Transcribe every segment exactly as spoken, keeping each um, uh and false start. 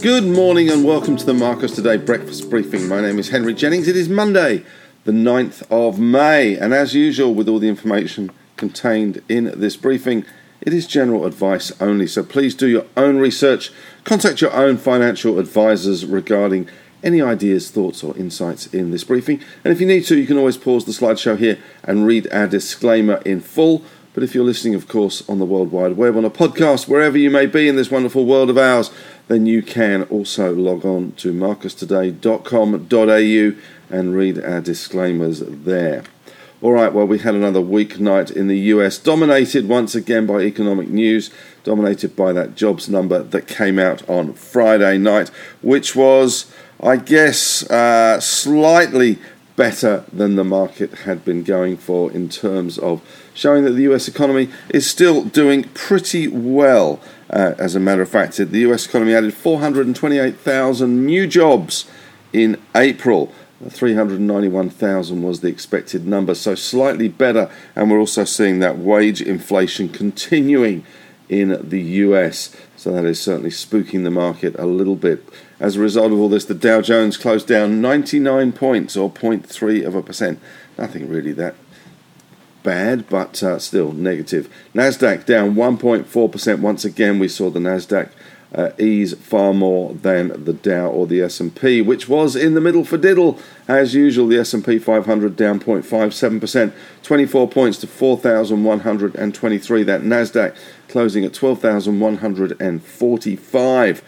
Good morning and welcome to the Marcus Today Breakfast Briefing. My name is Henry Jennings. It is Monday, the ninth of May, and as usual with all the information contained in this briefing, it is general advice only, so please do your own research. Contact your own financial advisors regarding any ideas, thoughts or insights in this briefing. And if you need to, you can always pause the slideshow here and read our disclaimer in full. But if you're listening, of course, on the World Wide Web, on a podcast, wherever you may be in this wonderful world of ours, then you can also log on to marcus today dot com dot a u and read our disclaimers there. All right, well, we had another weeknight in the U S, dominated once again by economic news, dominated by that jobs number that came out on Friday night, which was, I guess, uh, slightly better than the market had been going for in terms of showing that the U S economy is still doing pretty well. Uh, as a matter of fact, the U S economy added four hundred twenty-eight thousand new jobs in April. three hundred ninety-one thousand was the expected number, so slightly better, and we're also seeing that wage inflation continuing in the U S, so that is certainly spooking the market a little bit. As a result of all this, the Dow Jones closed down ninety-nine points, or zero point three of a percent. Nothing really that bad, but uh, still negative. NASDAQ down one point four percent. Once again, we saw the NASDAQ Uh, ease far more than the Dow or the S and P, which was in the middle for diddle. As usual, the S and P five hundred down zero point five seven percent, twenty-four points to four thousand one hundred twenty-three. That NASDAQ closing at twelve thousand one hundred forty-five.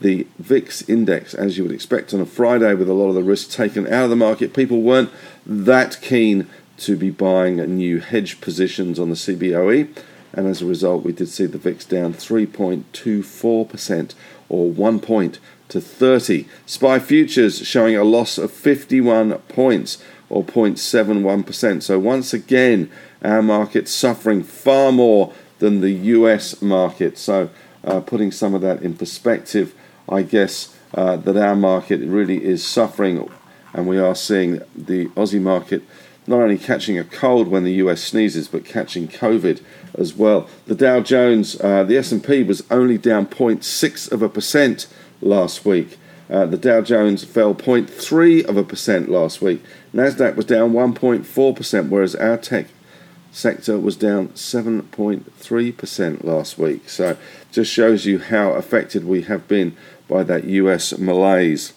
The V I X index, as you would expect on a Friday, with a lot of the risk taken out of the market, people weren't that keen to be buying new hedge positions on the C B O E. And as a result, we did see the V I X down three point two four percent, or one point to thirty. S P Y futures showing a loss of fifty-one points, or zero point seven one percent. So once again, our market suffering far more than the U S market. So uh, putting some of that in perspective, I guess uh, that our market really is suffering, and we are seeing the Aussie market not only catching a cold when the U S sneezes, but catching COVID as well. The Dow Jones, uh, the S and P was only down zero point six of a percent last week. Uh, the Dow Jones fell zero point three of a percent last week. NASDAQ was down one point four percent, whereas our tech sector was down seven point three percent last week. So just shows you how affected we have been by that U S malaise.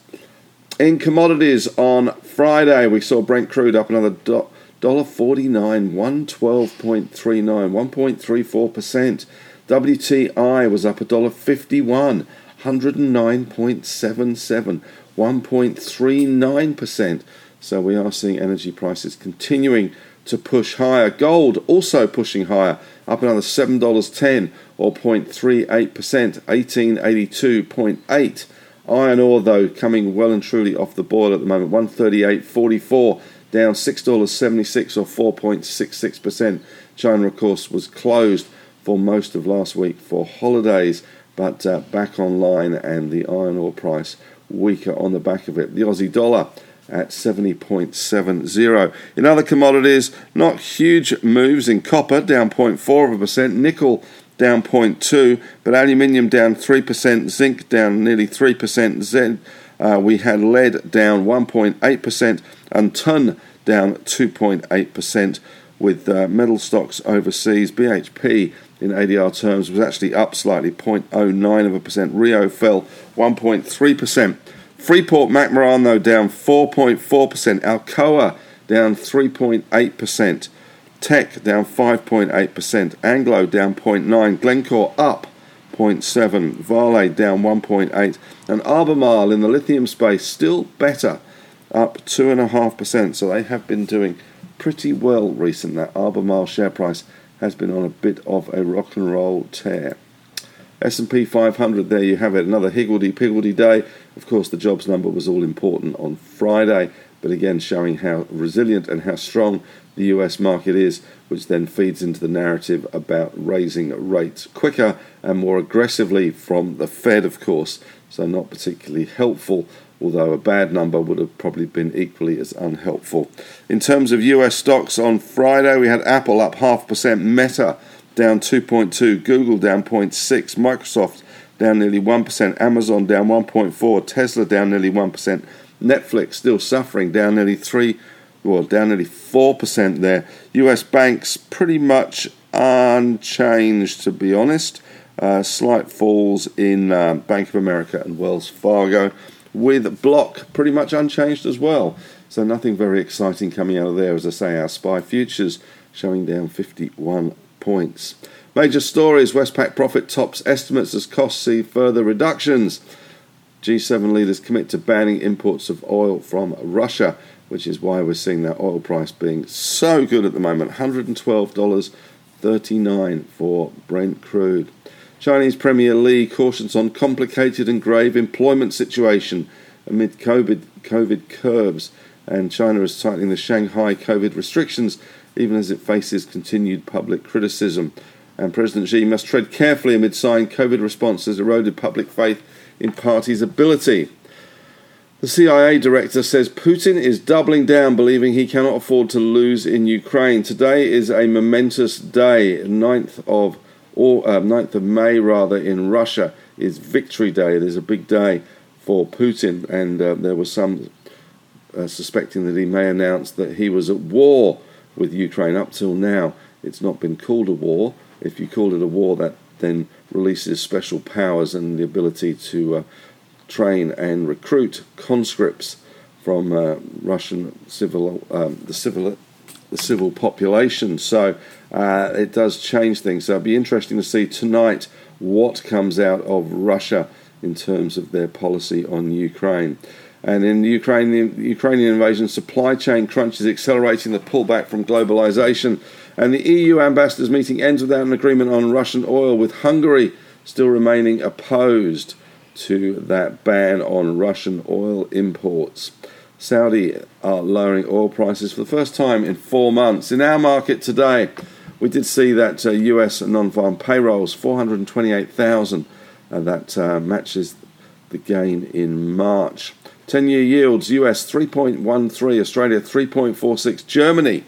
In commodities on Friday, we saw Brent crude up another do- one dollar forty-nine, one twelve thirty-nine, one point three four percent. W T I was up one dollar fifty-one, one oh nine point seven seven, one point three nine percent. So we are seeing energy prices continuing to push higher. Gold also pushing higher, up another seven dollars ten, or zero point three eight percent, eighteen eighty-two point eight. Iron ore, though, coming well and truly off the boil at the moment, one thirty-eight forty-four, down six dollars seventy-six, or four point six six percent. China, of course, was closed for most of last week for holidays, but uh, back online, and the iron ore price weaker on the back of it. The Aussie dollar at seventy point seven zero. In other commodities, not huge moves. In copper, down zero point four of a percent. Nickel down zero point two, but aluminium down three percent, zinc down nearly three percent, Z, uh, we had lead down one point eight percent, and ton down two point eight percent, with uh, metal stocks overseas. B H P in A D R terms was actually up slightly, zero point zero nine of a percent, Rio fell one point three percent, Freeport McMoRan though down four point four percent, Alcoa down three point eight percent, Tech down five point eight percent, Anglo down zero point nine, Glencore up zero point seven, Vale down one point eight, and Albemarle in the lithium space still better, up two point five percent. So they have been doing pretty well recently. That Albemarle share price has been on a bit of a rock and roll tear. S and P five hundred, there you have it, another higgledy-piggledy day. Of course, the jobs number was all important on Friday, but again showing how resilient and how strong the U S market is, which then feeds into the narrative about raising rates quicker and more aggressively from the Fed, of course. so not particularly helpful, although a bad number would have probably been equally as unhelpful. In terms of U S stocks on Friday, we had Apple up half percent, Meta down two point two percent, Google down zero point six percent, Microsoft down nearly one percent, Amazon down one point four percent, Tesla down nearly one percent, Netflix still suffering, down nearly three, well, down nearly four percent there. U S banks pretty much unchanged, to be honest. Uh, slight falls in uh, Bank of America and Wells Fargo, with Block pretty much unchanged as well. So nothing very exciting coming out of there. As I say, our S P Y futures showing down fifty-one points. Major stories: Westpac profit tops estimates as costs see further reductions. G seven leaders commit to banning imports of oil from Russia, which is why we're seeing that oil price being so good at the moment, one hundred twelve dollars thirty-nine for Brent crude. Chinese Premier Li cautions on complicated and grave employment situation amid COVID, COVID curbs, and China is tightening the Shanghai COVID restrictions even as it faces continued public criticism. And President Xi must tread carefully amid sign COVID response has eroded public faith in party's ability. The C I A director says Putin is doubling down, believing he cannot afford to lose in Ukraine. Today is a momentous day, ninth of Or, uh, ninth of May rather, in Russia is Victory Day. It is a big day for Putin, and uh, there was some uh, suspecting that he may announce that he was at war with Ukraine. Up till now, it's not been called a war. If you call it a war, that then releases special powers and the ability to uh, train and recruit conscripts from uh, Russian civil, um, the civil, the civil population. So. Uh, it does change things, so it'll be interesting to see tonight what comes out of Russia in terms of their policy on Ukraine. And in Ukraine, the Ukrainian invasion, supply chain crunch is accelerating the pullback from globalisation, and the E U ambassadors meeting ends without an agreement on Russian oil, with Hungary still remaining opposed to that ban on Russian oil imports. Saudi are lowering oil prices for the first time in four months. In our market today, we did see that uh, U S non-farm payrolls, four hundred twenty-eight thousand, and that uh, matches the gain in March. ten-year yields, U S three point one three, Australia three point four six, Germany,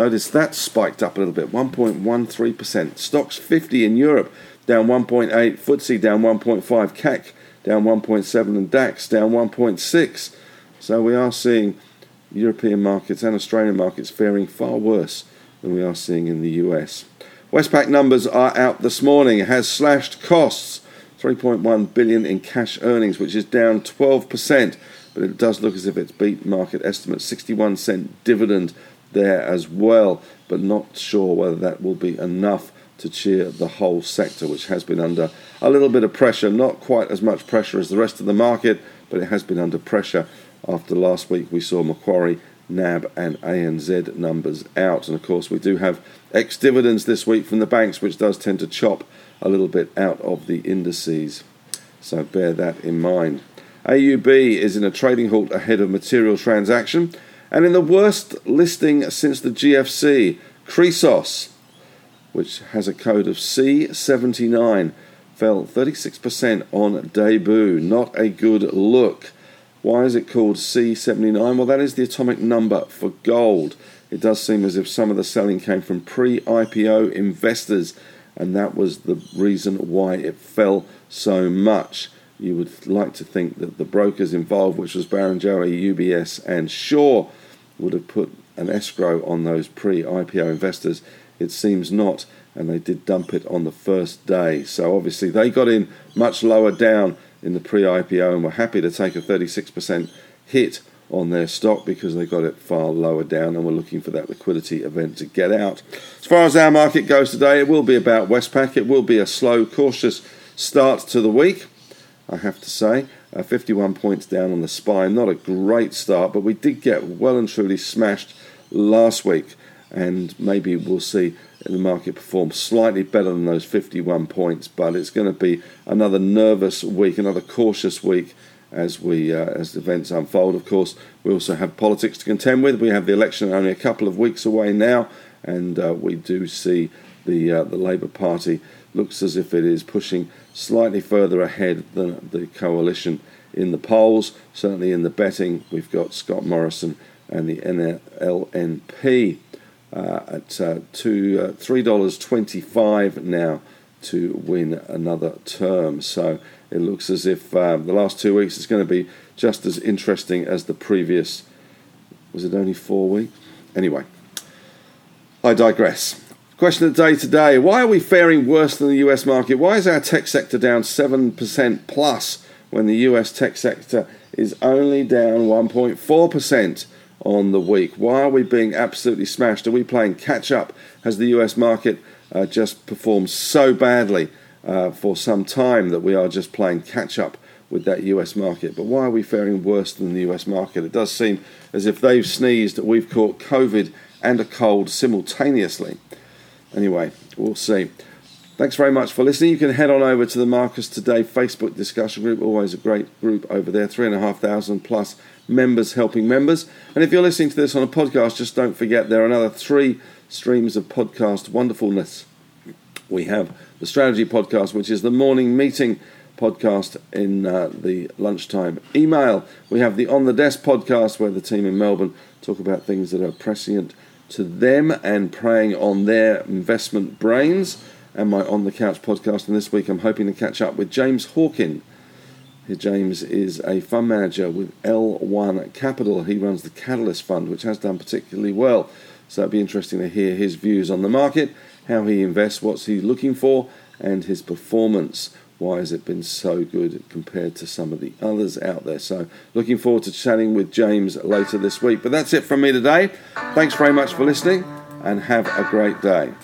notice that spiked up a little bit, one point one three percent. Stocks fifty in Europe, down one point eight, F T S E down one point five, C A C down one point seven, and DAX down one point six. So we are seeing European markets and Australian markets faring far worse than we are seeing in the U S. Westpac numbers are out this morning. It has slashed costs, three point one billion dollars in cash earnings, which is down twelve percent, but it does look as if it's beat market estimates. sixty-one cent dividend there as well, but not sure whether that will be enough to cheer the whole sector, which has been under a little bit of pressure, not quite as much pressure as the rest of the market, but it has been under pressure. After last week, we saw Macquarie, NAB and A N Z numbers out. And, of course, we do have ex-dividends this week from the banks, which does tend to chop a little bit out of the indices. So bear that in mind. A U B is in a trading halt ahead of material transaction. And in the worst listing since the G F C, Chrysos, which has a code of C seventy-nine, fell thirty-six percent on debut. Not a good look. Why is it called C seventy-nine? Well, that is the atomic number for gold. It does seem as if some of the selling came from pre-I P O investors, and that was the reason why it fell so much. You would like to think that the brokers involved, which was Barrenjoey, U B S and Shaw, would have put an escrow on those pre-I P O investors. It seems not, and they did dump it on the first day. So obviously they got in much lower down in the pre-I P O and were happy to take a thirty-six percent hit on their stock because they got it far lower down and were looking for that liquidity event to get out. As far as our market goes today, it will be about Westpac. It will be a slow, cautious start to the week, I have to say. Uh, fifty-one points down on the S P Y. Not a great start, but we did get well and truly smashed last week, and maybe we'll see the market performs slightly better than those fifty-one points, but it's going to be another nervous week, another cautious week as we uh, as events unfold. Of course, we also have politics to contend with. We have the election only a couple of weeks away now, and uh, we do see the uh, the Labour Party looks as if it is pushing slightly further ahead than the coalition in the polls. Certainly in the betting, we've got Scott Morrison and the L N P uh, at uh, two, uh, three dollars twenty-five now to win another term. So it looks as if um, the last two weeks is going to be just as interesting as the previous. Was it only four weeks? Anyway, I digress. Question of the day today. Why are we faring worse than the U S market? Why is our tech sector down seven percent plus when the U S tech sector is only down one point four percent on the week? Why are we being absolutely smashed? Are we playing catch up? Has the U S market uh, just performed so badly uh, for some time that we are just playing catch up with that U S market? But why are we faring worse than the U S market? It does seem as if they've sneezed, we've caught COVID and a cold simultaneously. Anyway, we'll see. Thanks very much for listening. You can head on over to the Marcus Today Facebook discussion group. Always a great group over there. Three and a half thousand plus members helping members. And if you're listening to this on a podcast, just don't forget there are another three streams of podcast wonderfulness. We have the Strategy Podcast, which is the morning meeting podcast in uh, the lunchtime email. We have the On The Desk podcast, where the team in Melbourne talk about things that are prescient to them and preying on their investment brains. And my On The Couch podcast. And this week I'm hoping to catch up with James Hawkin. James is a fund manager with L one Capital. He runs the Catalyst Fund, which has done particularly well. So it'd be interesting to hear his views on the market, how he invests, what's he looking for, and his performance. Why has it been so good compared to some of the others out there? So looking forward to chatting with James later this week. But that's it from me today. Thanks very much for listening and have a great day.